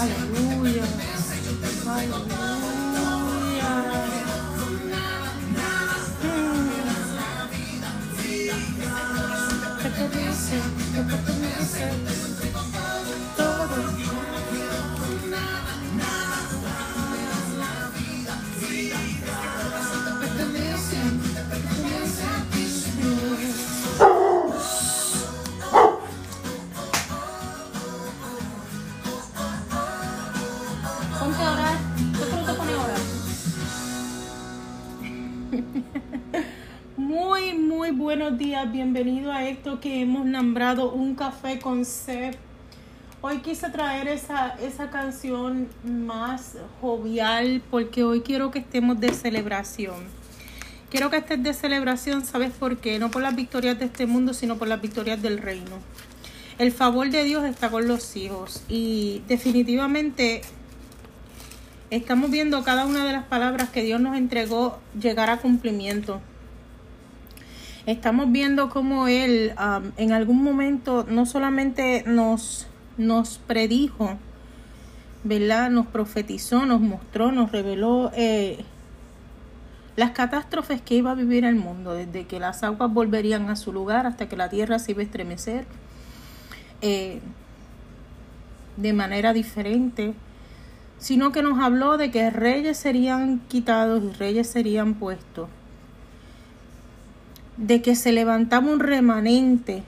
Aleluya. Bienvenido a esto que hemos nombrado Un Café con Seb. Hoy quise traer esa canción más jovial porque hoy quiero que estemos de celebración. Quiero que estés de celebración, ¿sabes por qué? No por las victorias de este mundo, sino por las victorias del reino. El favor de Dios está con los hijos y definitivamente estamos viendo cada una de las palabras que Dios nos entregó llegar a cumplimiento. Estamos viendo cómo Él en algún momento no solamente nos predijo, ¿verdad? Nos profetizó, nos mostró, nos reveló las catástrofes que iba a vivir el mundo, desde que las aguas volverían a su lugar hasta que la tierra se iba a estremecer de manera diferente, sino que nos habló de que reyes serían quitados y reyes serían puestos, de que se levantaba un remanente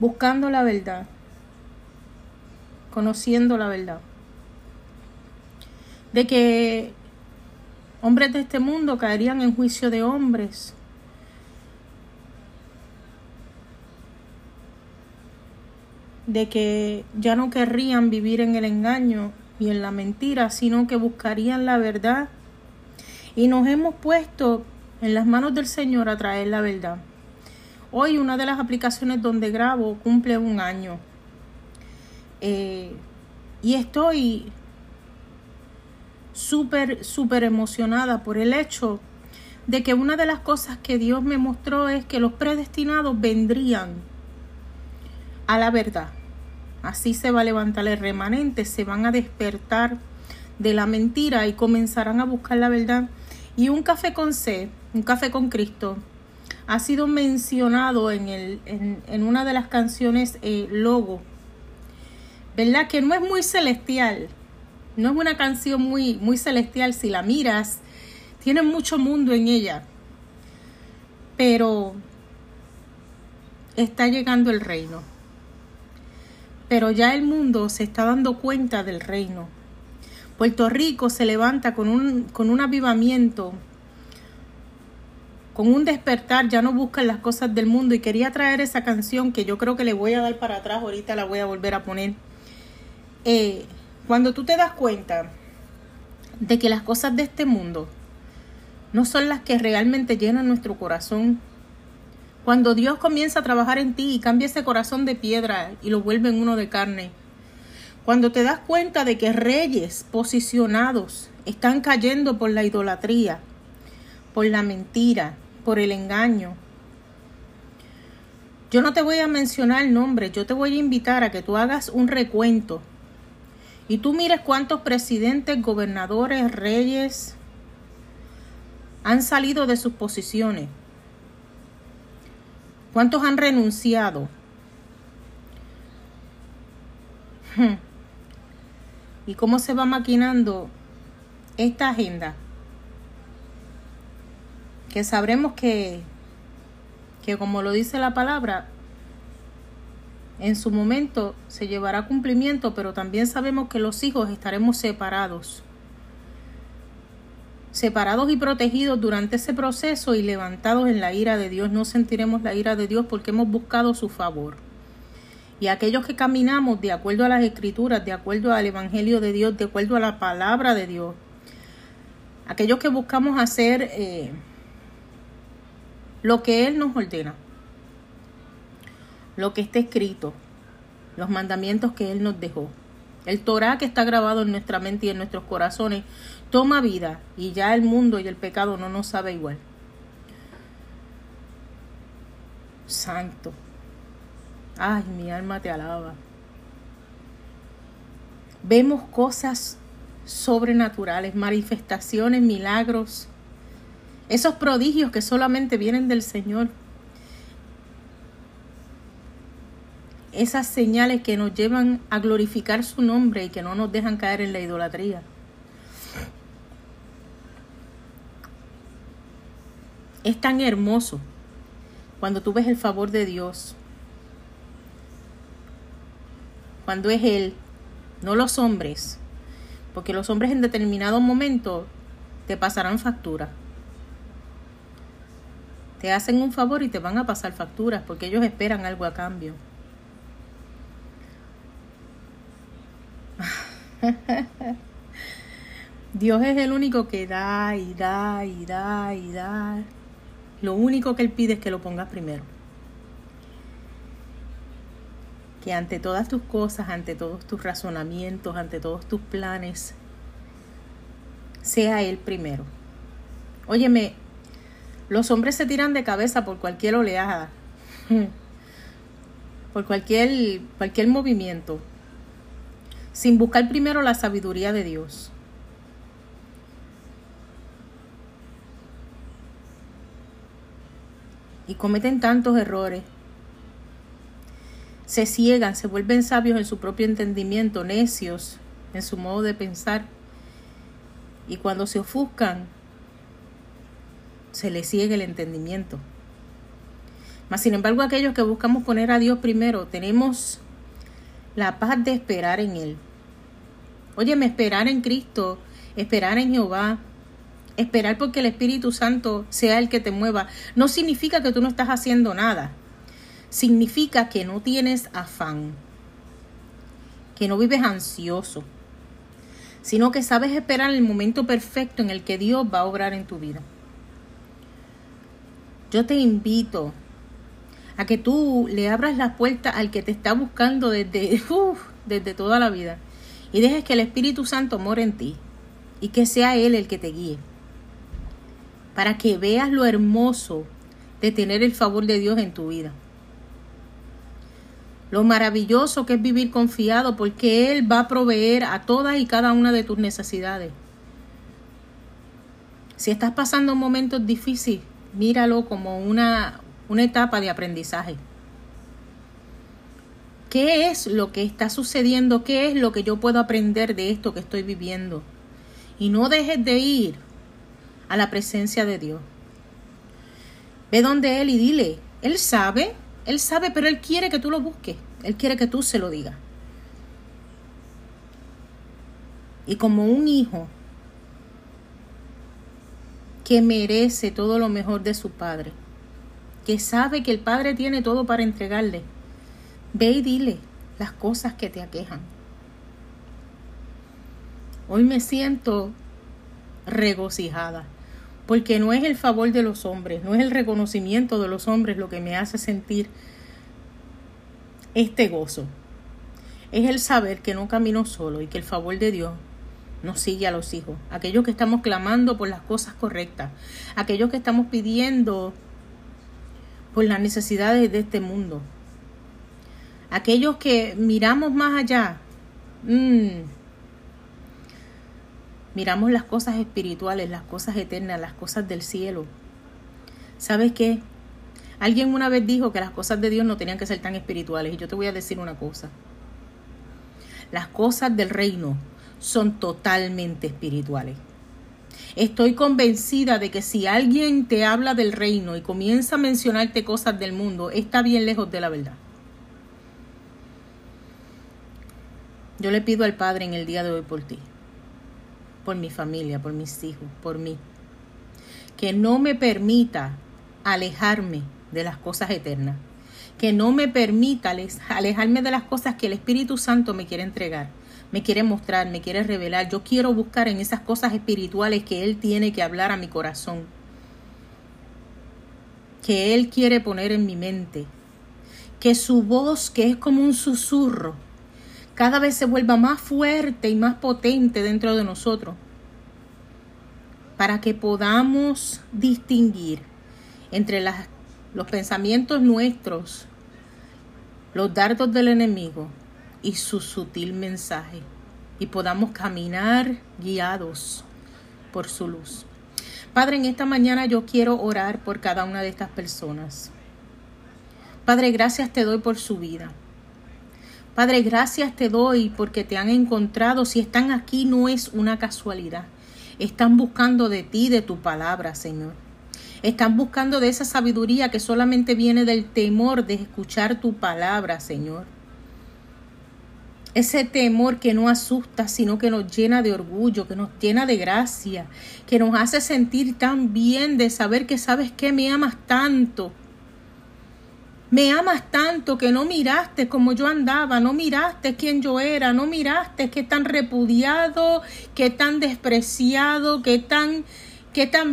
buscando la verdad, conociendo la verdad, de que hombres de este mundo caerían en juicio de hombres, de que ya no querrían vivir en el engaño y en la mentira, sino que buscarían la verdad. Y nos hemos puesto en las manos del Señor a traer la verdad. Hoy una de las aplicaciones donde grabo cumple 1 año. Y estoy súper emocionada por el hecho de que una de las cosas que Dios me mostró es que los predestinados vendrían a la verdad. Así se va a levantar el remanente, se van a despertar de la mentira y comenzarán a buscar la verdad. Y un café con C, un café con Cristo, ha sido mencionado en una de las canciones Logo, ¿verdad? Que no es muy celestial, no es una canción muy celestial. Si la miras, tiene mucho mundo en ella, pero está llegando el reino. Pero ya el mundo se está dando cuenta del reino. Puerto Rico se levanta con un avivamiento, con un despertar. Ya no buscan las cosas del mundo. Y quería traer esa canción que yo creo que le voy a dar para atrás. Ahorita la voy a volver a poner. Cuando tú te das cuenta de que las cosas de este mundo no son las que realmente llenan nuestro corazón. Cuando Dios comienza a trabajar en ti y cambia ese corazón de piedra y lo vuelve en uno de carne. Cuando te das cuenta de que reyes posicionados están cayendo por la idolatría, por la mentira, por el engaño. Yo no te voy a mencionar nombres, yo te voy a invitar a que tú hagas un recuento y tú mires cuántos presidentes, gobernadores, reyes han salido de sus posiciones, cuántos han renunciado y cómo se va maquinando esta agenda, que sabremos que como lo dice la palabra, en su momento se llevará a cumplimiento, pero también sabemos que los hijos estaremos separados y protegidos durante ese proceso y levantados en la ira de Dios. No sentiremos la ira de Dios porque hemos buscado su favor. Y aquellos que caminamos de acuerdo a las Escrituras, de acuerdo al Evangelio de Dios, de acuerdo a la Palabra de Dios, aquellos que buscamos hacer lo que Él nos ordena, lo que está escrito, los mandamientos que Él nos dejó. El Torá que está grabado en nuestra mente y en nuestros corazones toma vida y ya el mundo y el pecado no nos sabe igual. Santo. Ay, mi alma te alaba. Vemos cosas sobrenaturales, manifestaciones, milagros, esos prodigios que solamente vienen del Señor. Esas señales que nos llevan a glorificar su nombre y que no nos dejan caer en la idolatría. Es tan hermoso cuando tú ves el favor de Dios, cuando es Él, no los hombres, porque los hombres en determinado momento te pasarán factura. Te hacen un favor y te van a pasar facturas porque ellos esperan algo a cambio. Dios es el único que da y da y da y da. Lo único que Él pide es que lo pongas primero, que ante todas tus cosas, ante todos tus razonamientos, ante todos tus planes, sea Él primero. Óyeme, los hombres se tiran de cabeza por cualquier oleada, por cualquier movimiento, sin buscar primero la sabiduría de Dios. Y cometen tantos errores. Se ciegan, se vuelven sabios en su propio entendimiento, necios en su modo de pensar. Y cuando se ofuscan, se les ciega el entendimiento. Mas, sin embargo, aquellos que buscamos poner a Dios primero, tenemos la paz de esperar en Él. Óyeme, esperar en Cristo, esperar en Jehová, esperar porque el Espíritu Santo sea el que te mueva, no significa que tú no estás haciendo nada. Significa que no tienes afán, que no vives ansioso, sino que sabes esperar el momento perfecto en el que Dios va a obrar en tu vida. Yo te invito a que tú le abras la puerta al que te está buscando desde toda la vida. Y dejes que el Espíritu Santo more en ti y que sea Él el que te guíe, para que veas lo hermoso de tener el favor de Dios en tu vida. Lo maravilloso que es vivir confiado, porque Él va a proveer a todas y cada una de tus necesidades. Si estás pasando momentos difíciles, míralo como una etapa de aprendizaje. ¿Qué es lo que está sucediendo? ¿Qué es lo que yo puedo aprender de esto que estoy viviendo? Y no dejes de ir a la presencia de Dios. Ve donde Él y dile, Él sabe, pero Él quiere que tú lo busques. Él quiere que tú se lo digas. Y como un hijo que merece todo lo mejor de su padre, que sabe que el Padre tiene todo para entregarle, ve y dile las cosas que te aquejan. Hoy me siento regocijada, porque no es el favor de los hombres, no es el reconocimiento de los hombres lo que me hace sentir este gozo. Es el saber que no camino solo y que el favor de Dios nos sigue a los hijos, aquellos que estamos clamando por las cosas correctas, aquellos que estamos pidiendo por las necesidades de este mundo. Aquellos que miramos más allá, miramos las cosas espirituales, las cosas eternas, las cosas del cielo. ¿Sabes qué? Alguien una vez dijo que las cosas de Dios no tenían que ser tan espirituales. Y yo te voy a decir una cosa. Las cosas del reino son totalmente espirituales. Estoy convencida de que si alguien te habla del reino y comienza a mencionarte cosas del mundo, está bien lejos de la verdad. Yo le pido al Padre en el día de hoy por ti, por mi familia, por mis hijos, por mí, que no me permita alejarme de las cosas eternas, que no me permita alejarme de las cosas que el Espíritu Santo me quiere entregar, me quiere mostrar, me quiere revelar. Yo quiero buscar en esas cosas espirituales que Él tiene que hablar a mi corazón, que Él quiere poner en mi mente, que su voz, que es como un susurro, cada vez se vuelva más fuerte y más potente dentro de nosotros, para que podamos distinguir entre los pensamientos nuestros, los dardos del enemigo y su sutil mensaje, y podamos caminar guiados por su luz. Padre, en esta mañana yo quiero orar por cada una de estas personas. Padre, gracias te doy por su vida. Padre, gracias te doy porque te han encontrado. Si están aquí no es una casualidad. Están buscando de ti, de tu palabra, Señor. Están buscando de esa sabiduría que solamente viene del temor de escuchar tu palabra, Señor. Ese temor que no asusta, sino que nos llena de orgullo, que nos llena de gracia, que nos hace sentir tan bien de saber que sabes que me amas tanto. Me amas tanto que no miraste cómo yo andaba, no miraste quién yo era, no miraste qué tan repudiado, qué tan despreciado, qué tan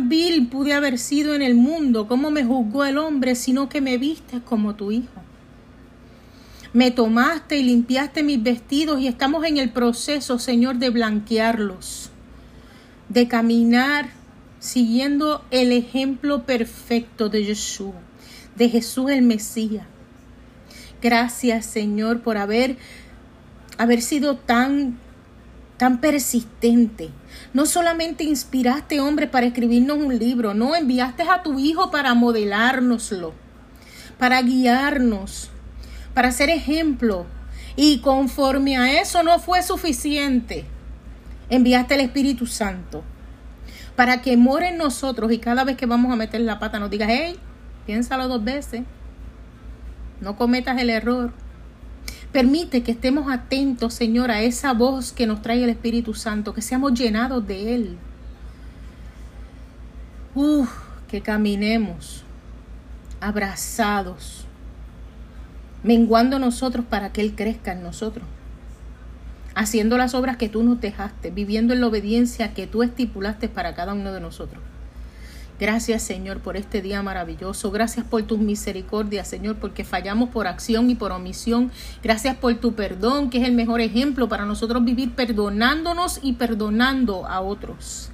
vil pude haber sido en el mundo, cómo me juzgó el hombre, sino que me vistes como tu hijo. Me tomaste y limpiaste mis vestidos y estamos en el proceso, Señor, de blanquearlos, de caminar siguiendo el ejemplo perfecto de Yeshua, de Jesús el Mesías. Gracias, Señor, por haber sido tan persistente. No solamente inspiraste hombres para escribirnos un libro, no, enviaste a tu Hijo para modelárnoslo, para guiarnos, para ser ejemplo. Y conforme a eso no fue suficiente. Enviaste el Espíritu Santo para que more en nosotros y cada vez que vamos a meter la pata nos digas, hey, piénsalo dos veces, no cometas el error. Permite que estemos atentos, Señor, a esa voz que nos trae el Espíritu Santo, que seamos llenados de Él. Que caminemos abrazados, menguando nosotros para que Él crezca en nosotros, haciendo las obras que tú nos dejaste, viviendo en la obediencia que tú estipulaste para cada uno de nosotros. Gracias, Señor, por este día maravilloso. Gracias por tus misericordias, Señor, porque fallamos por acción y por omisión. Gracias por tu perdón, que es el mejor ejemplo para nosotros vivir perdonándonos y perdonando a otros.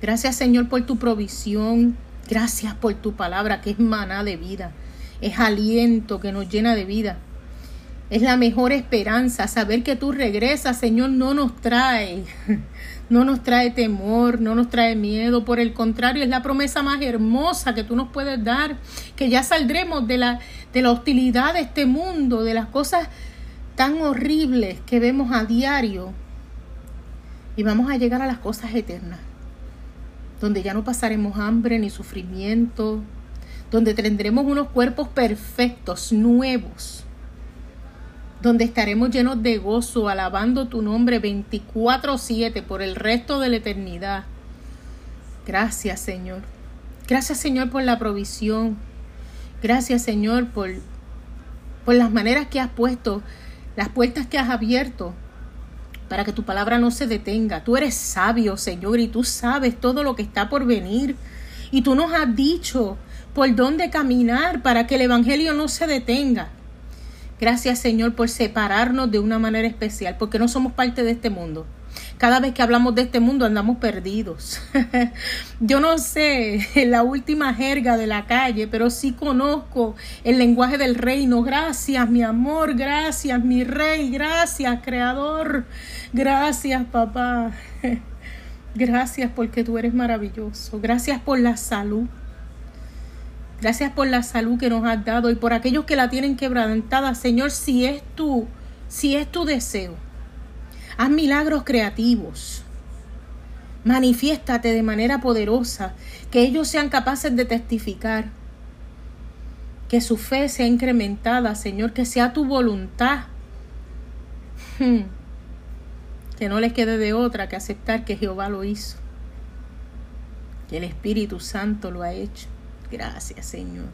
Gracias, Señor, por tu provisión. Gracias por tu palabra, que es maná de vida. Es aliento que nos llena de vida. Es la mejor esperanza. Saber que tú regresas, Señor, no nos trae temor, no nos trae miedo. Por el contrario, es la promesa más hermosa que tú nos puedes dar, que ya saldremos de la hostilidad de este mundo, de las cosas tan horribles que vemos a diario, y vamos a llegar a las cosas eternas, donde ya no pasaremos hambre ni sufrimiento, donde tendremos unos cuerpos perfectos, nuevos, donde estaremos llenos de gozo, alabando tu nombre 24/7 por el resto de la eternidad. Gracias, Señor. Gracias, Señor, por la provisión. Gracias, Señor, por las maneras que has puesto, las puertas que has abierto para que tu palabra no se detenga. Tú eres sabio, Señor, y tú sabes todo lo que está por venir. Y tú nos has dicho por dónde caminar para que el evangelio no se detenga. Gracias, Señor, por separarnos de una manera especial, porque no somos parte de este mundo. Cada vez que hablamos de este mundo andamos perdidos. Yo no sé la última jerga de la calle, pero sí conozco el lenguaje del reino. Gracias, mi amor. Gracias, mi rey. Gracias, creador. Gracias, papá. Gracias porque tú eres maravilloso. Gracias por la salud. Gracias por la salud que nos has dado y por aquellos que la tienen quebrantada. Señor, si es tu deseo, haz milagros creativos. Manifiéstate de manera poderosa, que ellos sean capaces de testificar, que su fe sea incrementada, Señor, que sea tu voluntad. Que no les quede de otra que aceptar que Jehová lo hizo, que el Espíritu Santo lo ha hecho. Gracias, Señor.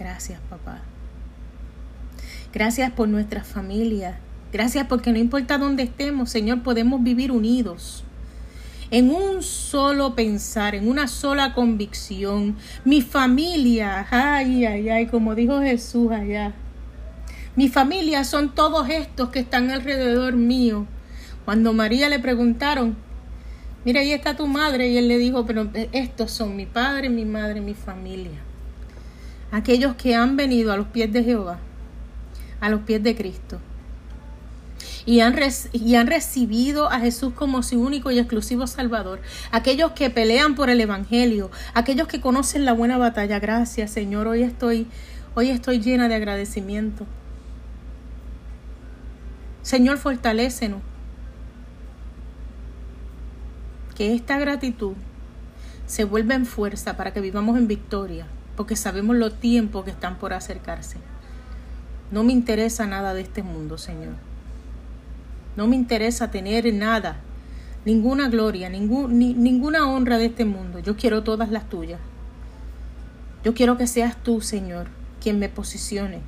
Gracias, papá. Gracias por nuestras familias. Gracias porque no importa dónde estemos, Señor, podemos vivir unidos. En un solo pensar, en una sola convicción. Mi familia, ay, ay, ay, como dijo Jesús allá. Mi familia son todos estos que están alrededor mío. Cuando María le preguntaron, mira, ahí está tu madre. Y él le dijo, pero estos son mi padre, mi madre, mi familia. Aquellos que han venido a los pies de Jehová, a los pies de Cristo. Y han recibido a Jesús como su único y exclusivo Salvador. Aquellos que pelean por el Evangelio. Aquellos que conocen la buena batalla. Gracias, Señor. Hoy estoy llena de agradecimiento. Señor, fortalécenos. Que esta gratitud se vuelva en fuerza para que vivamos en victoria, porque sabemos los tiempos que están por acercarse. No me interesa nada de este mundo, Señor. No me interesa tener nada, ninguna gloria, ninguna honra de este mundo. Yo quiero todas las tuyas. Yo quiero que seas tú, Señor, quien me posicione.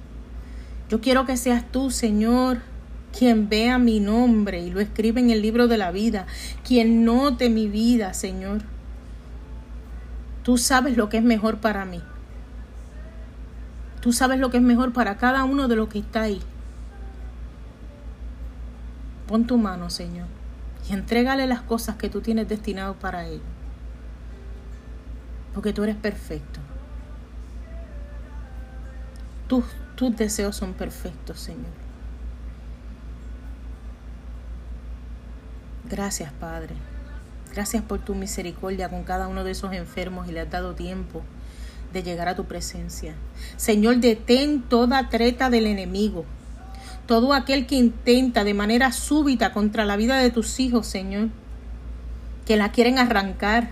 Yo quiero que seas tú, Señor, quien vea mi nombre y lo escribe en el libro de la vida, quien note mi vida, Señor. Tú sabes lo que es mejor para mí. Tú sabes lo que es mejor para cada uno de los que está ahí. Pon tu mano, Señor, y entrégale las cosas que tú tienes destinado para ellos, porque tú eres perfecto. Tus deseos son perfectos, Señor. Gracias, Padre. Gracias por tu misericordia con cada uno de esos enfermos y le has dado tiempo de llegar a tu presencia. Señor, detén toda treta del enemigo. Todo aquel que intenta de manera súbita contra la vida de tus hijos, Señor. Que la quieren arrancar.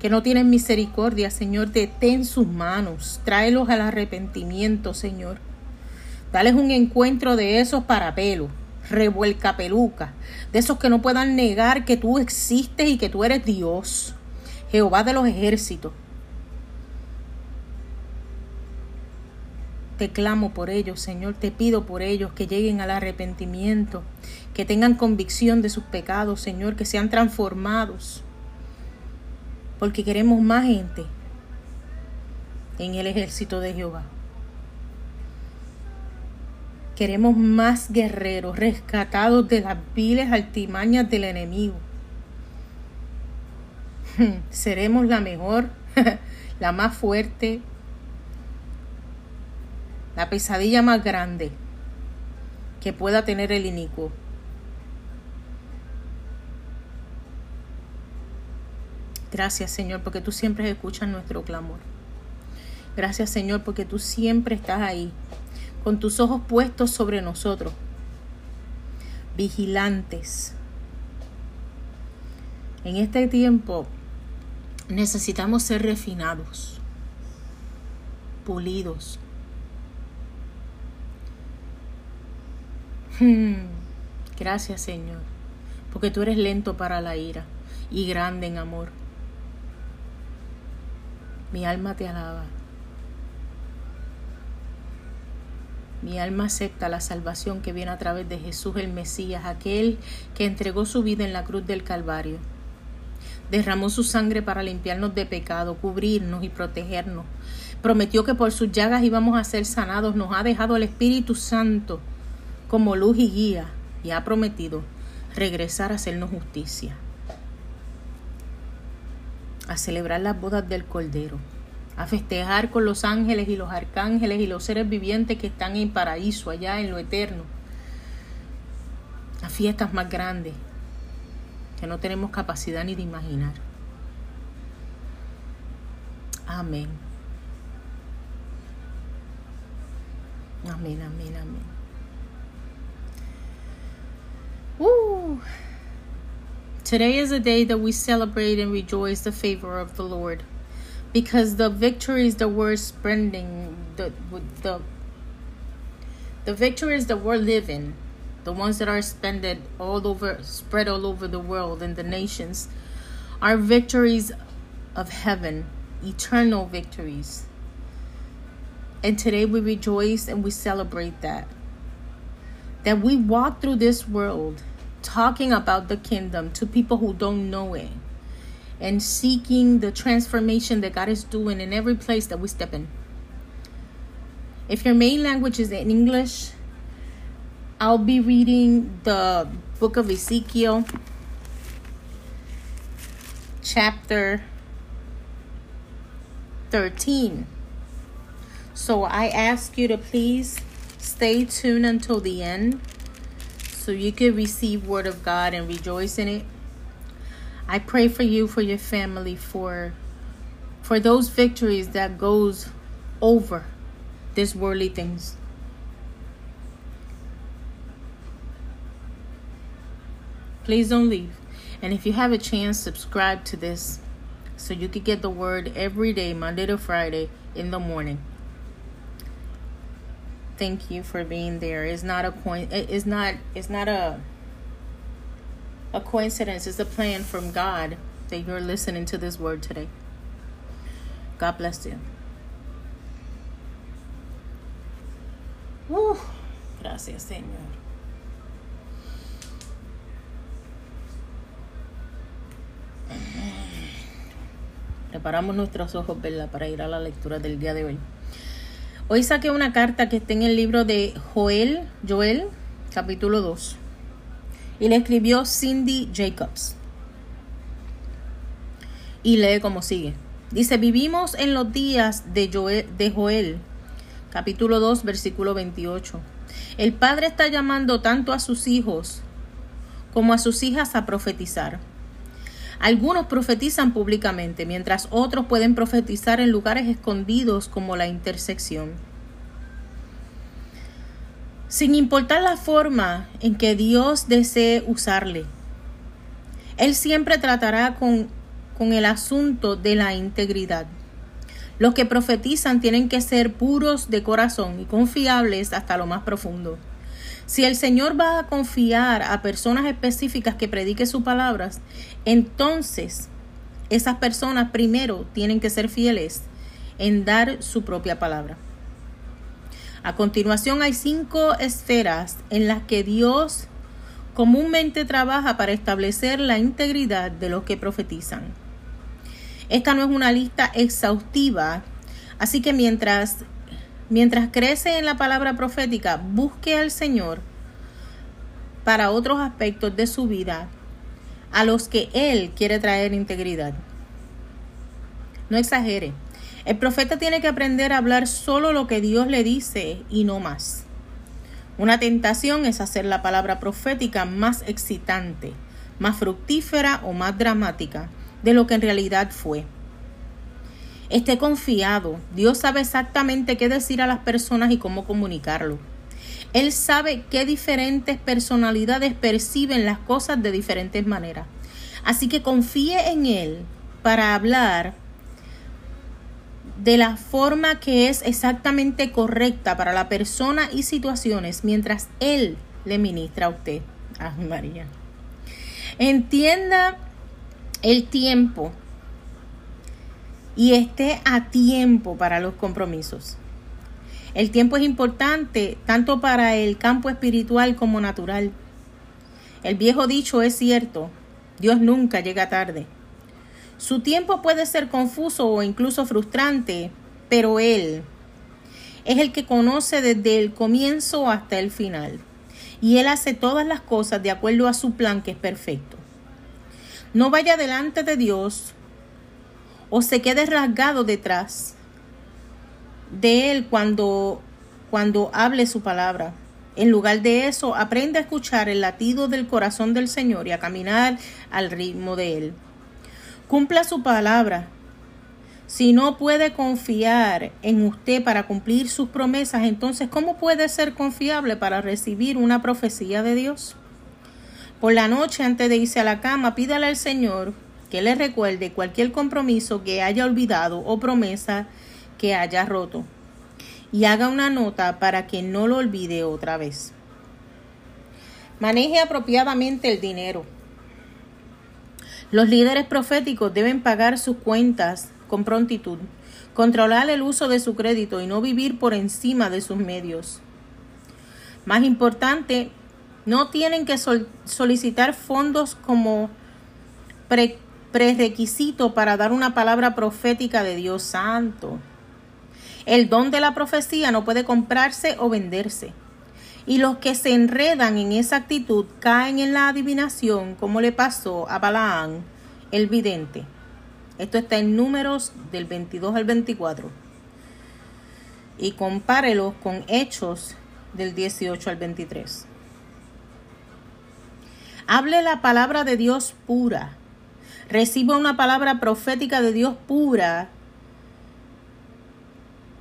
Que no tienen misericordia, Señor. Detén sus manos. Tráelos al arrepentimiento, Señor. Dales un encuentro de esos parapelos. Revuelca peluca, de esos que no puedan negar que tú existes y que tú eres Dios, Jehová de los ejércitos. Te clamo por ellos, Señor, te pido por ellos que lleguen al arrepentimiento, que tengan convicción de sus pecados, Señor, que sean transformados, porque queremos más gente en el ejército de Jehová. Queremos más guerreros rescatados de las viles artimañas del enemigo. Seremos la mejor, la más fuerte, la pesadilla más grande que pueda tener el inicuo. Gracias, Señor, porque tú siempre escuchas nuestro clamor. Gracias, Señor, porque tú siempre estás ahí, con tus ojos puestos sobre nosotros, vigilantes. En este tiempo necesitamos ser refinados, pulidos. Gracias, Señor, porque tú eres lento para la ira y grande en amor. Mi alma te alaba. Mi alma acepta la salvación que viene a través de Jesús el Mesías, aquel que entregó su vida en la cruz del Calvario. Derramó su sangre para limpiarnos de pecado, cubrirnos y protegernos. Prometió que por sus llagas íbamos a ser sanados. Nos ha dejado el Espíritu Santo como luz y guía. y ha prometido regresar a hacernos justicia, a celebrar las bodas del Cordero, a festejar con los ángeles y los arcángeles y los seres vivientes que están en paraíso, allá en lo eterno, a fiestas más grandes que no tenemos capacidad ni de imaginar. Amén. Amén, amén, amén. Woo! Today is the day that we celebrate and rejoice the favor of the Lord, because the victories the world's spending, the victories that we're living, the ones that are spread all over the world and the nations, are victories of heaven, eternal victories. And today we rejoice and we celebrate that we walk through this world talking about the kingdom to people who don't know it, and seeking the transformation that God is doing in every place that we step in. If your main language is in English, I'll be reading the book of Ezequiel, chapter 13. So I ask you to please stay tuned until the end so you can receive word of God and rejoice in it. I pray for you, for your family, for those victories that goes over these worldly things. Please don't leave. And if you have a chance, subscribe to this so you can get the word every day, Monday to Friday in the morning. Thank you for being there. It's not a coincidence. It's a plan from God that you're listening to this word today. God bless you. Woo. Gracias, Señor. Preparamos nuestros ojos, ¿verdad?, para ir a la lectura del día de hoy. Hoy saqué una carta que está en el libro de Joel, capítulo 2. Y le escribió Cindy Jacobs. Y lee como sigue. Dice: vivimos en los días de Joel, capítulo 2, versículo 28. El Padre está llamando tanto a sus hijos como a sus hijas a profetizar. Algunos profetizan públicamente, mientras otros pueden profetizar en lugares escondidos como la intersección. Sin importar la forma en que Dios desee usarle, Él siempre tratará con el asunto de la integridad. Los que profetizan tienen que ser puros de corazón y confiables hasta lo más profundo. Si el Señor va a confiar a personas específicas que predique sus palabras, entonces esas personas primero tienen que ser fieles en dar su propia palabra. A continuación hay 5 esferas en las que Dios comúnmente trabaja para establecer la integridad de los que profetizan. Esta no es una lista exhaustiva, así que mientras crece en la palabra profética, busque al Señor para otros aspectos de su vida a los que Él quiere traer integridad. No exagere. El profeta tiene que aprender a hablar solo lo que Dios le dice y no más. Una tentación es hacer la palabra profética más excitante, más fructífera o más dramática de lo que en realidad fue. Esté confiado. Dios sabe exactamente qué decir a las personas y cómo comunicarlo. Él sabe qué diferentes personalidades perciben las cosas de diferentes maneras. Así que confíe en Él para hablar de la forma que es exactamente correcta para la persona y situaciones mientras Él le ministra a usted. Ay, María. Entienda el tiempo y esté a tiempo para los compromisos. El tiempo es importante tanto para el campo espiritual como natural. El viejo dicho es cierto: Dios nunca llega tarde. Su tiempo puede ser confuso o incluso frustrante, pero Él es el que conoce desde el comienzo hasta el final. y Él hace todas las cosas de acuerdo a su plan, que es perfecto. No vaya delante de Dios o se quede rasgado detrás de Él cuando hable su palabra. En lugar de eso, aprende a escuchar el latido del corazón del Señor y a caminar al ritmo de Él. Cumpla su palabra. Si no puede confiar en usted para cumplir sus promesas, entonces, ¿cómo puede ser confiable para recibir una profecía de Dios? Por la noche, antes de irse a la cama, pídale al Señor que le recuerde cualquier compromiso que haya olvidado o promesa que haya roto, y haga una nota para que no lo olvide otra vez. Maneje apropiadamente el dinero. Los líderes proféticos deben pagar sus cuentas con prontitud, controlar el uso de su crédito y no vivir por encima de sus medios. Más importante, no tienen que solicitar fondos como prerequisito para dar una palabra profética de Dios santo. El don de la profecía no puede comprarse o venderse, y los que se enredan en esa actitud caen en la adivinación, como le pasó a Balaán el vidente. Esto está en Números del 22 al 24. Y compárelo con Hechos del 18 al 23. Hable la palabra de Dios pura. Reciba una palabra profética de Dios pura.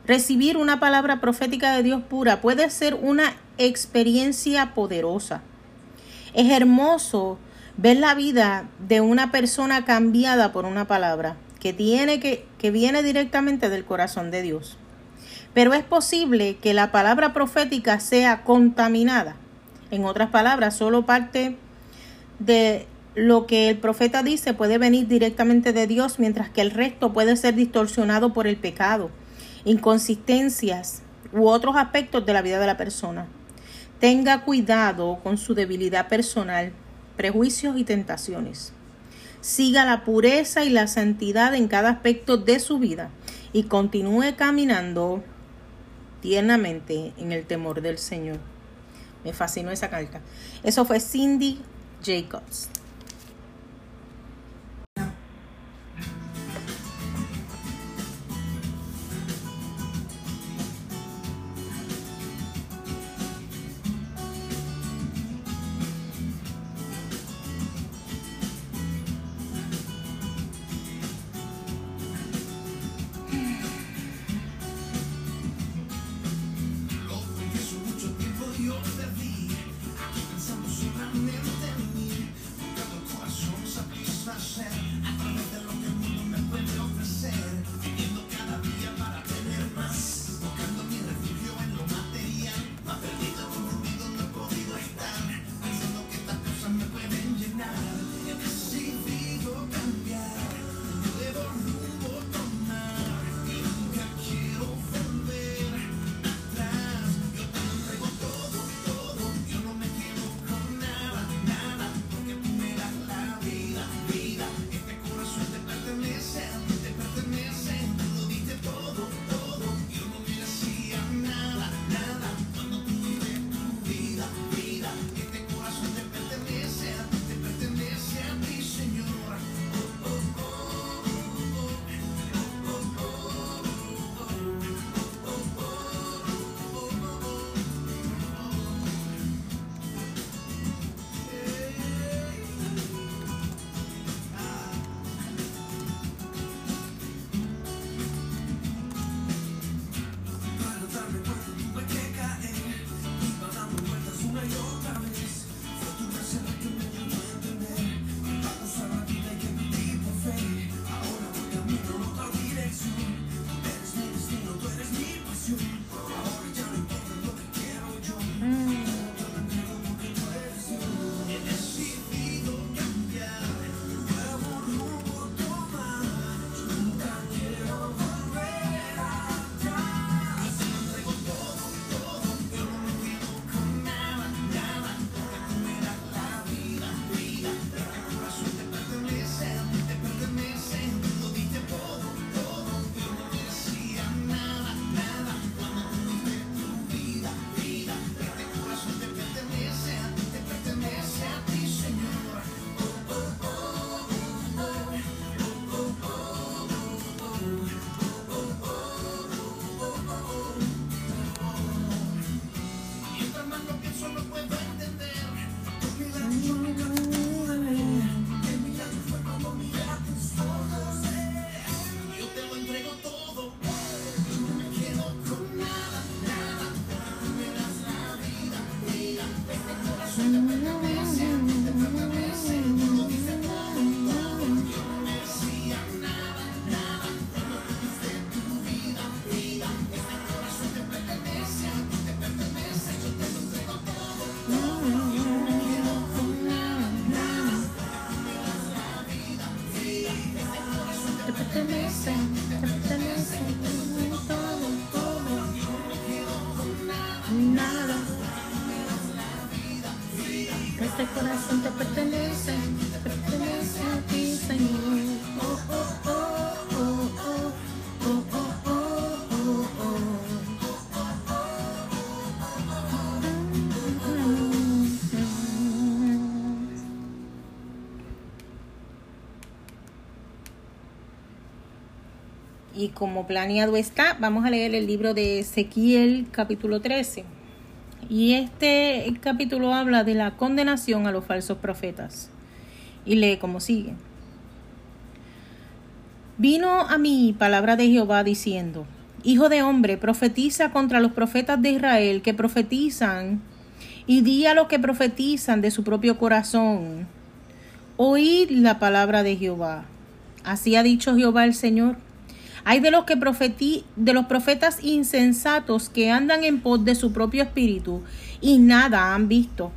Recibir una palabra profética de Dios pura puede ser una experiencia poderosa. Es hermoso ver la vida de una persona cambiada por una palabra que viene directamente del corazón de Dios. Pero es posible que la palabra profética sea contaminada. En otras palabras, solo parte de lo que el profeta dice puede venir directamente de Dios, mientras que el resto puede ser distorsionado por el pecado, inconsistencias u otros aspectos de la vida de la persona. Tenga cuidado con su debilidad personal, prejuicios y tentaciones. Siga la pureza y la santidad en cada aspecto de su vida y continúe caminando tiernamente en el temor del Señor. Me fascinó esa carta. Eso fue Cindy Jacobs. Pensamos solamente en mí, Y como planeado está, vamos a leer el libro de Ezequiel, capítulo 13. Y este capítulo habla de la condenación a los falsos profetas. Y lee como sigue. Vino a mí palabra de Jehová diciendo, Hijo de hombre, profetiza contra los profetas de Israel que profetizan, y di a los que profetizan de su propio corazón, oíd la palabra de Jehová. Así ha dicho Jehová el Señor. Hay de los que profetas insensatos que andan en pos de su propio espíritu y nada han visto.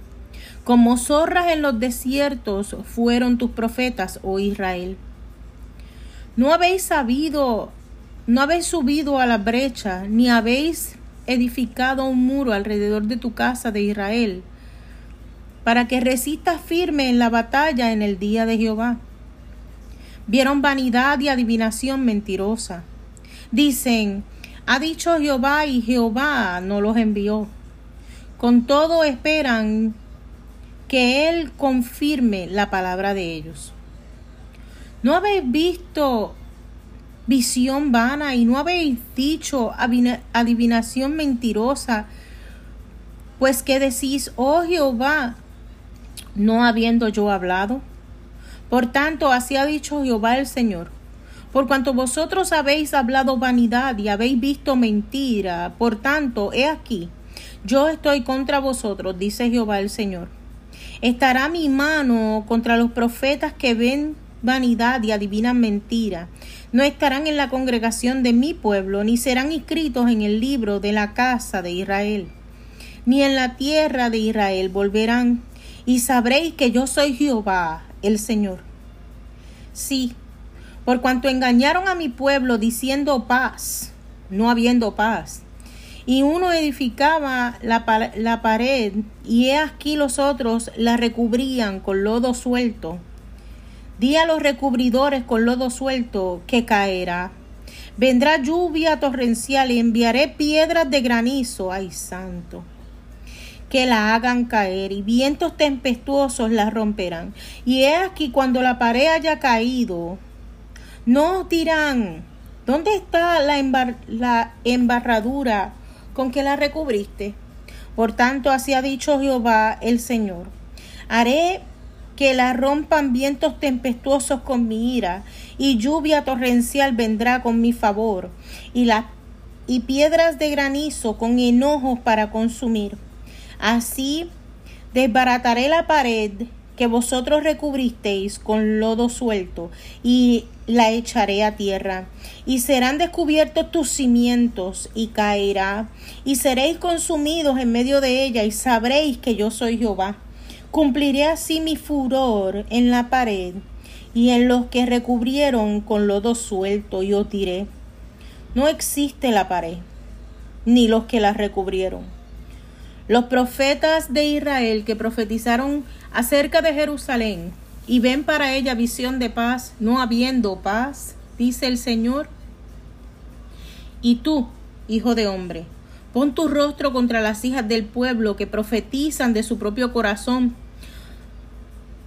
Como zorras en los desiertos fueron tus profetas, oh Israel. No habéis subido a la brecha, ni habéis edificado un muro alrededor de tu casa de Israel, para que resistas firme en la batalla en el día de Jehová. Vieron vanidad y adivinación mentirosa. Dicen, ha dicho Jehová, y Jehová no los envió. Con todo esperan que Él confirme la palabra de ellos. ¿No habéis visto visión vana y no habéis dicho adivinación mentirosa? Pues que decís, oh Jehová, no habiendo yo hablado. Por tanto, así ha dicho Jehová el Señor, por cuanto vosotros habéis hablado vanidad y habéis visto mentira, por tanto, he aquí, yo estoy contra vosotros, dice Jehová el Señor. Estará mi mano contra los profetas que ven vanidad y adivinan mentira. No estarán en la congregación de mi pueblo, ni serán inscritos en el libro de la casa de Israel, ni en la tierra de Israel volverán, y sabréis que yo soy Jehová, el Señor. Sí, por cuanto engañaron a mi pueblo diciendo paz, no habiendo paz, y uno edificaba la pared, y he aquí los otros la recubrían con lodo suelto. Di a los recubridores con lodo suelto que caerá. Vendrá lluvia torrencial y enviaré piedras de granizo, ay santo, que la hagan caer, y vientos tempestuosos la romperán. Y he aquí, cuando la pared haya caído, no os dirán, ¿dónde está la embarradura con que la recubriste? Por tanto, así ha dicho Jehová el Señor. Haré que la rompan vientos tempestuosos con mi ira, y lluvia torrencial vendrá con mi favor, y piedras de granizo con enojos para consumir. Así desbarataré la pared que vosotros recubristeis con lodo suelto, y la echaré a tierra, y serán descubiertos tus cimientos, y caerá, y seréis consumidos en medio de ella, y sabréis que yo soy Jehová. Cumpliré así mi furor en la pared, y en los que recubrieron con lodo suelto, y os diré, no existe la pared, ni los que la recubrieron. Los profetas de Israel que profetizaron acerca de Jerusalén y ven para ella visión de paz, no habiendo paz, dice el Señor. Y tú, hijo de hombre, pon tu rostro contra las hijas del pueblo que profetizan de su propio corazón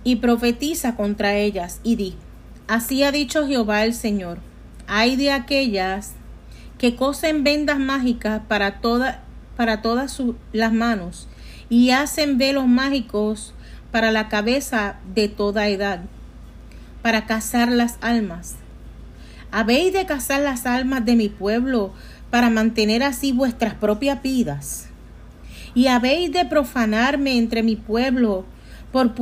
y profetiza contra ellas y di, así ha dicho Jehová el Señor, ay de aquellas que cosen vendas mágicas para todas las manos, y hacen velos mágicos para la cabeza de toda edad, para cazar las almas. Habéis de cazar las almas de mi pueblo, para mantener así vuestras propias vidas. Y habéis de profanarme entre mi pueblo, por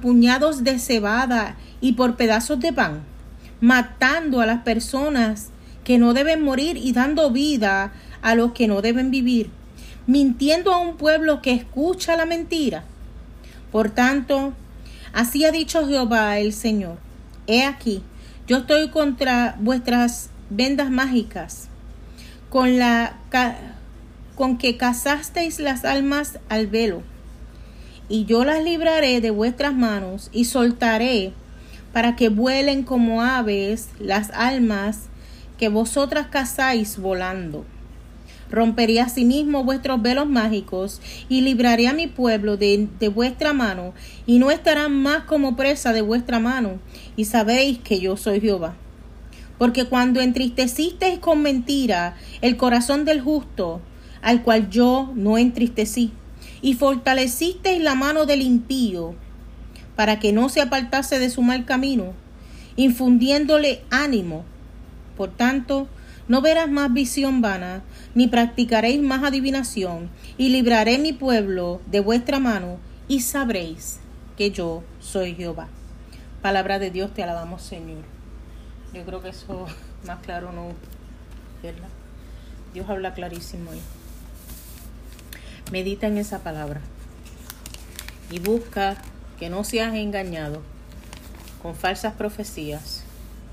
puñados de cebada y por pedazos de pan, matando a las personas que no deben morir y dando vida a los que no deben vivir, mintiendo a un pueblo que escucha la mentira. Por tanto, así ha dicho Jehová el Señor, he aquí, yo estoy contra vuestras vendas mágicas, con que cazasteis las almas al velo, y yo las libraré de vuestras manos, y soltaré para que vuelen como aves las almas que vosotras cazáis volando. Romperé asimismo vuestros velos mágicos y libraré a mi pueblo de vuestra mano, y no estarán más como presa de vuestra mano, y sabéis que yo soy Jehová. porque cuando entristeciste con mentira el corazón del justo, al cual yo no entristecí, y fortaleciste la mano del impío, para que no se apartase de su mal camino, infundiéndole ánimo. Por tanto, no verás más visión vana, ni practicaréis más adivinación, y libraré mi pueblo de vuestra mano, y sabréis que yo soy Jehová. Palabra de Dios, te alabamos, Señor. Yo creo que eso más claro no, ¿verdad? Dios habla clarísimo hoy. Medita en esa palabra y busca que no seas engañado con falsas profecías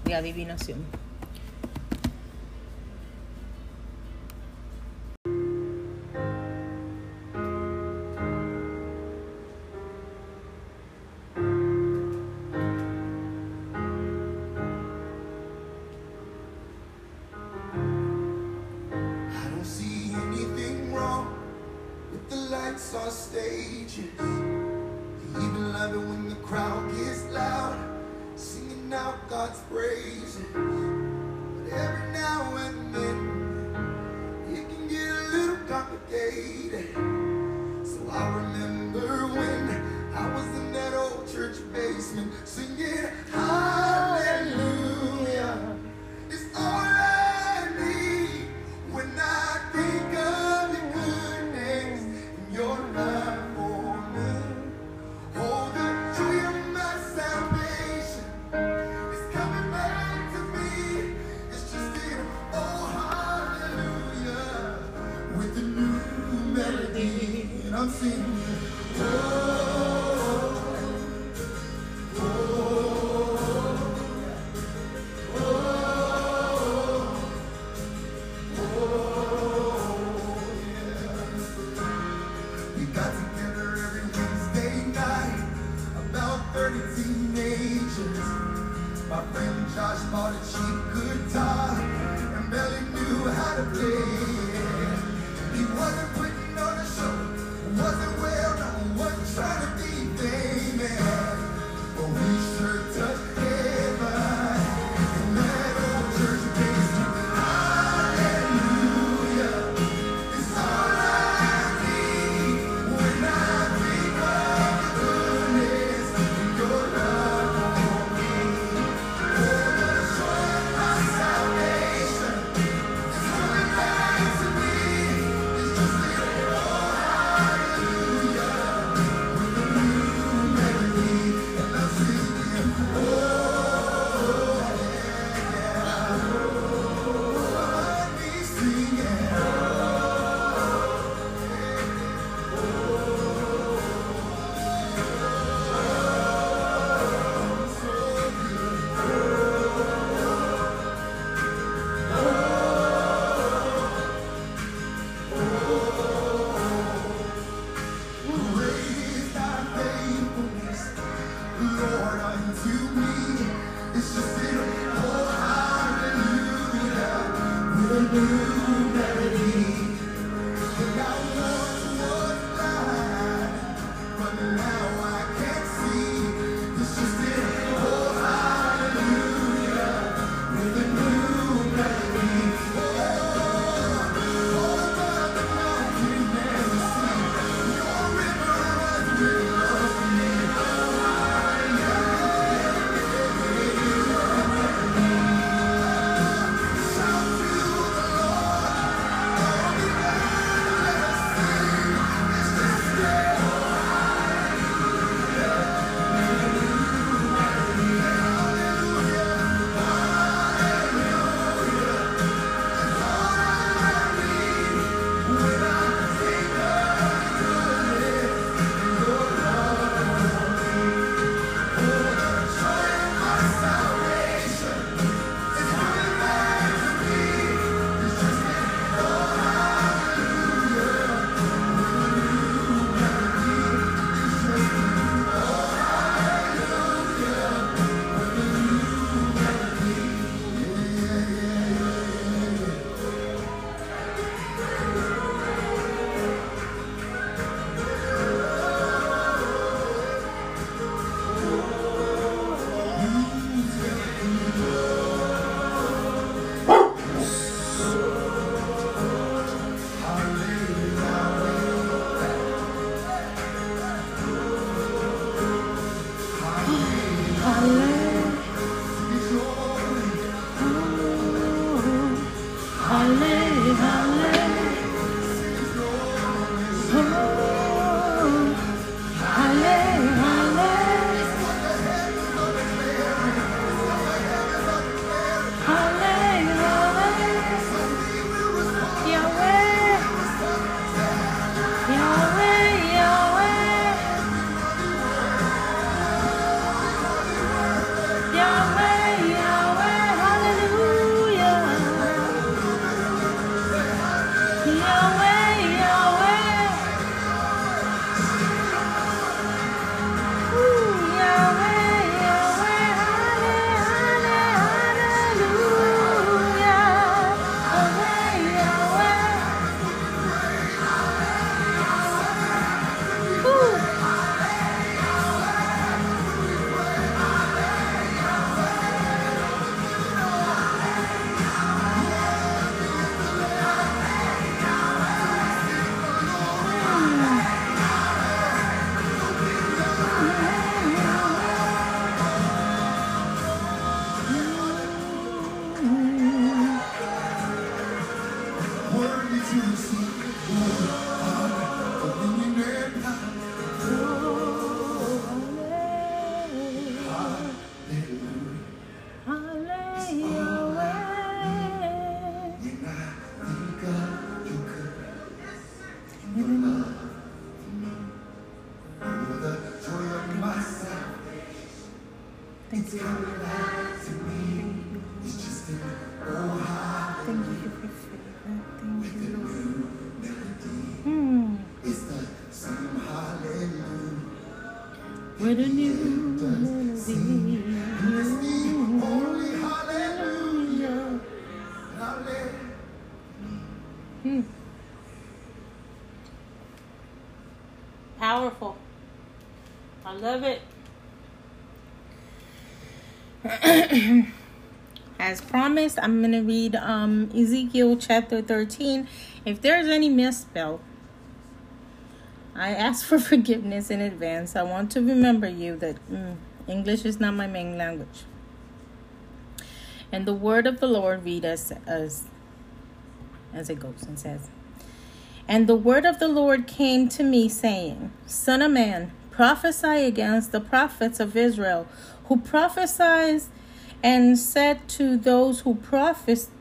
de adivinación. Powerful. I love it. As promised, I'm going to read Ezequiel chapter 13. If there's any misspell, I ask for forgiveness in advance. I want to remember you that English is not my main language. And the word of the Lord read as it goes and says, and the word of the Lord came to me, saying, Son of man, prophesy against the prophets of Israel, who prophesies, and said to those who prophesy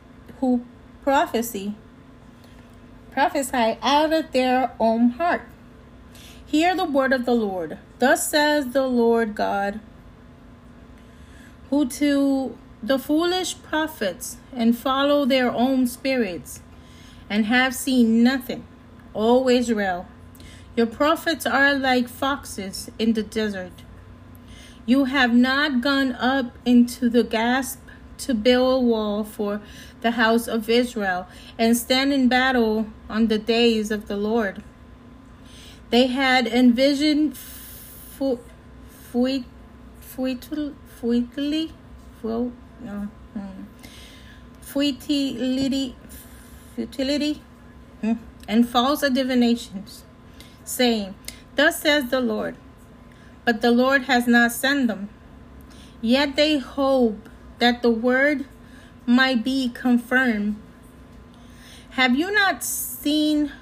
out of their own heart. Hear the word of the Lord. Thus says the Lord God, who to the foolish prophets and follow their own spirits, and have seen nothing, O Israel, your prophets are like foxes in the desert. You have not gone up into the gasp to build a wall for the house of Israel and stand in battle on the days of the Lord. They had envisioned futility and false divinations, saying, Thus says the Lord, but the Lord has not sent them. Yet they hope that the word might be confirmed. Have you not seen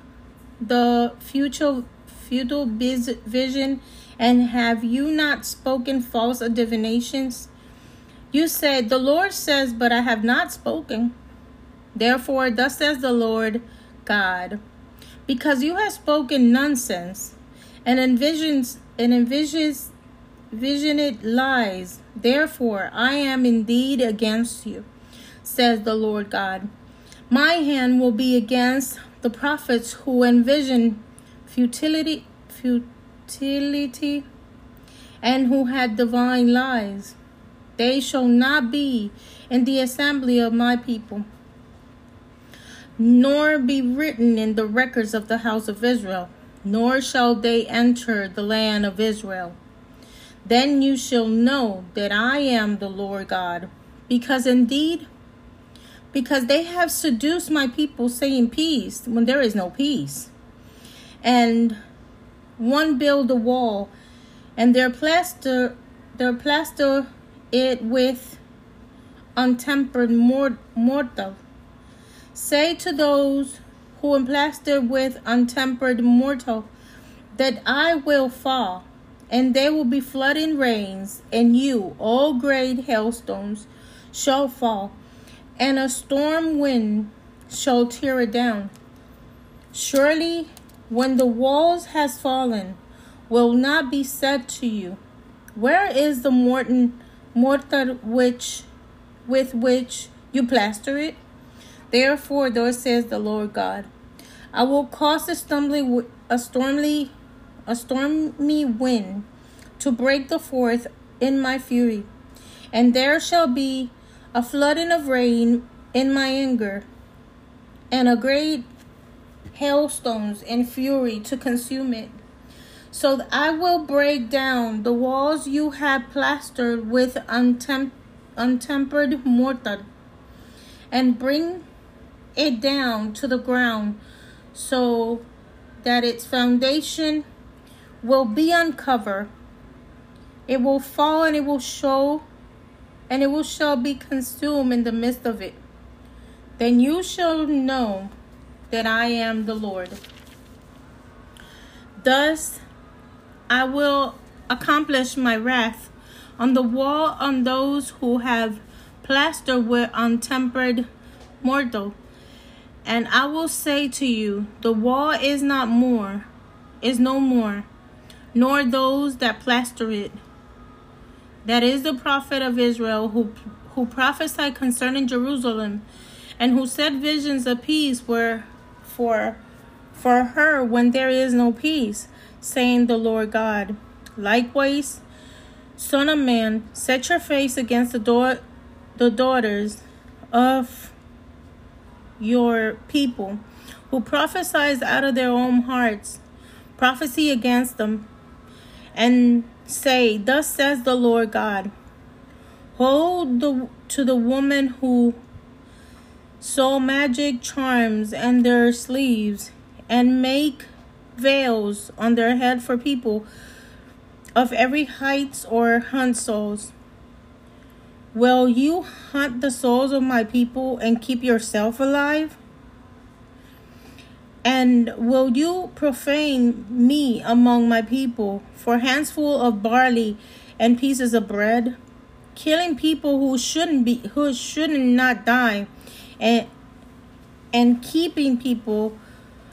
the futile vision, and have you not spoken false divinations? You said, The Lord says, but I have not spoken. Therefore, thus says the Lord God, because you have spoken nonsense and envisioned lies, therefore I am indeed against you, says the Lord God. My hand will be against the prophets who envision futility, and who had divine lies. They shall not be in the assembly of my people, nor be written in the records of the house of Israel, nor shall they enter the land of Israel. Then you shall know that I am the Lord God, because they have seduced my people, saying peace, when there is no peace. And one build a wall, and their plaster it with untempered mortar, Say to those who emplaster with untempered mortal that I will fall, and there will be flooding rains, and you, all great hailstones, shall fall, and a storm wind shall tear it down. Surely, when the walls has fallen, will not be said to you, where is the mortar with which you plaster it? Therefore, thus says the Lord God, I will cause a stormy wind to break the forth in my fury, and there shall be a flooding of rain in my anger, and a great hailstones in fury to consume it. So that I will break down the walls you have plastered with untempered mortar, and bring it down to the ground, so that its foundation will be uncovered. It will fall, and it shall be consumed in the midst of it. Then you shall know that I am the Lord. Thus I will accomplish my wrath on the wall on those who have plastered with untempered mortar, and I will say to you, the wall is no more, nor those that plaster it. That is the prophet of Israel who prophesied concerning Jerusalem, and who said visions of peace were for her when there is no peace, saying the Lord God. Likewise, Son of man, set your face against the daughters of your people, who prophesies out of their own hearts, prophecy against them, and say, thus says the Lord God, hold to the woman who sew magic charms on their sleeves, and make veils on their head for people of every height or hunt souls. Will you hunt the souls of my people and keep yourself alive? And will you profane me among my people for handfuls of barley and pieces of bread, killing people who should not die, and keeping people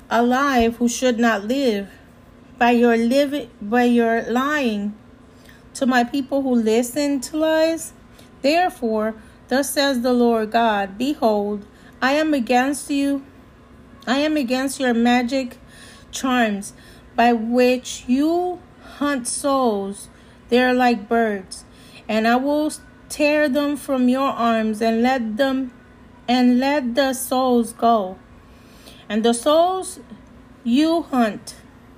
alive who should not live by your lying to my people who listen to lies? Therefore, thus says the Lord God, behold, I am against your magic charms by which you hunt souls. They are like birds, and I will tear them from your arms and let the souls go. And the souls you hunt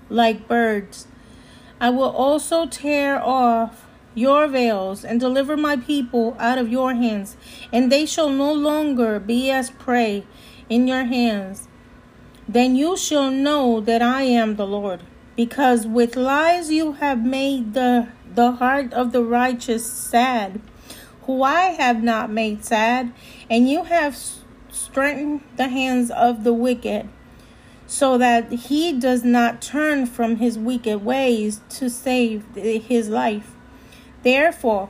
like birds, I will also tear off your veils and deliver my people out of your hands, and they shall no longer be as prey in your hands. Then you shall know that I am the Lord, because with lies you have made the heart of the righteous sad, who I have not made sad, and you have strengthen the hands of the wicked, so that he does not turn from his wicked ways to save his life. Therefore,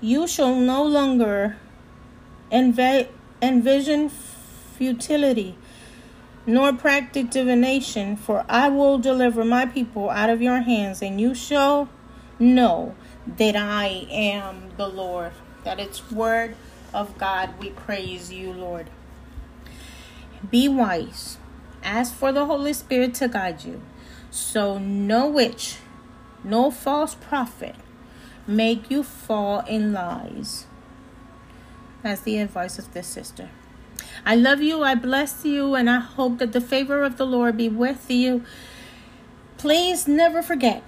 you shall no longer envision futility, nor practice divination, for I will deliver my people out of your hands, and you shall know that I am the Lord. That it's word of God, we praise you, Lord. Be wise. Ask for the Holy Spirit to guide you, so no witch, no false prophet make you fall in lies. That's the advice of this sister. I love you, I bless you, and I hope that the favor of the Lord be with you. Please never forget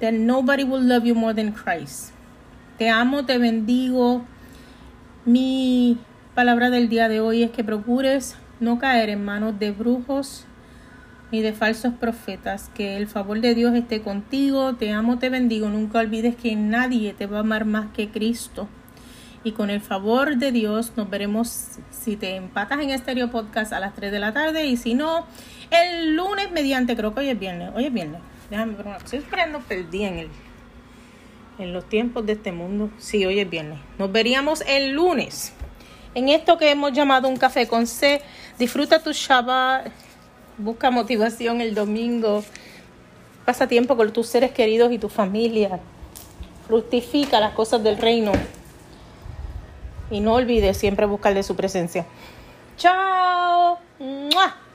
that nobody will love you more than Christ. Te amo, te bendigo. Mi palabra del día de hoy es que procures no caer en manos de brujos ni de falsos profetas. Que el favor de Dios esté contigo. Te amo, te bendigo. Nunca olvides que nadie te va a amar más que Cristo. y con el favor de Dios nos veremos, si te empatas en Estereo Podcast, a las 3 de la tarde, y si no, el lunes mediante, creo que hoy es viernes, déjame ver una cosa, estoy esperando, perdí en los tiempos de este mundo, sí, hoy es viernes, nos veríamos el lunes, en esto que hemos llamado Un Café con C. Disfruta tu Shabbat, busca motivación el domingo, pasa tiempo con tus seres queridos y tu familia, fructifica las cosas del reino y no olvides siempre buscarle su presencia. ¡Chao! ¡Mua!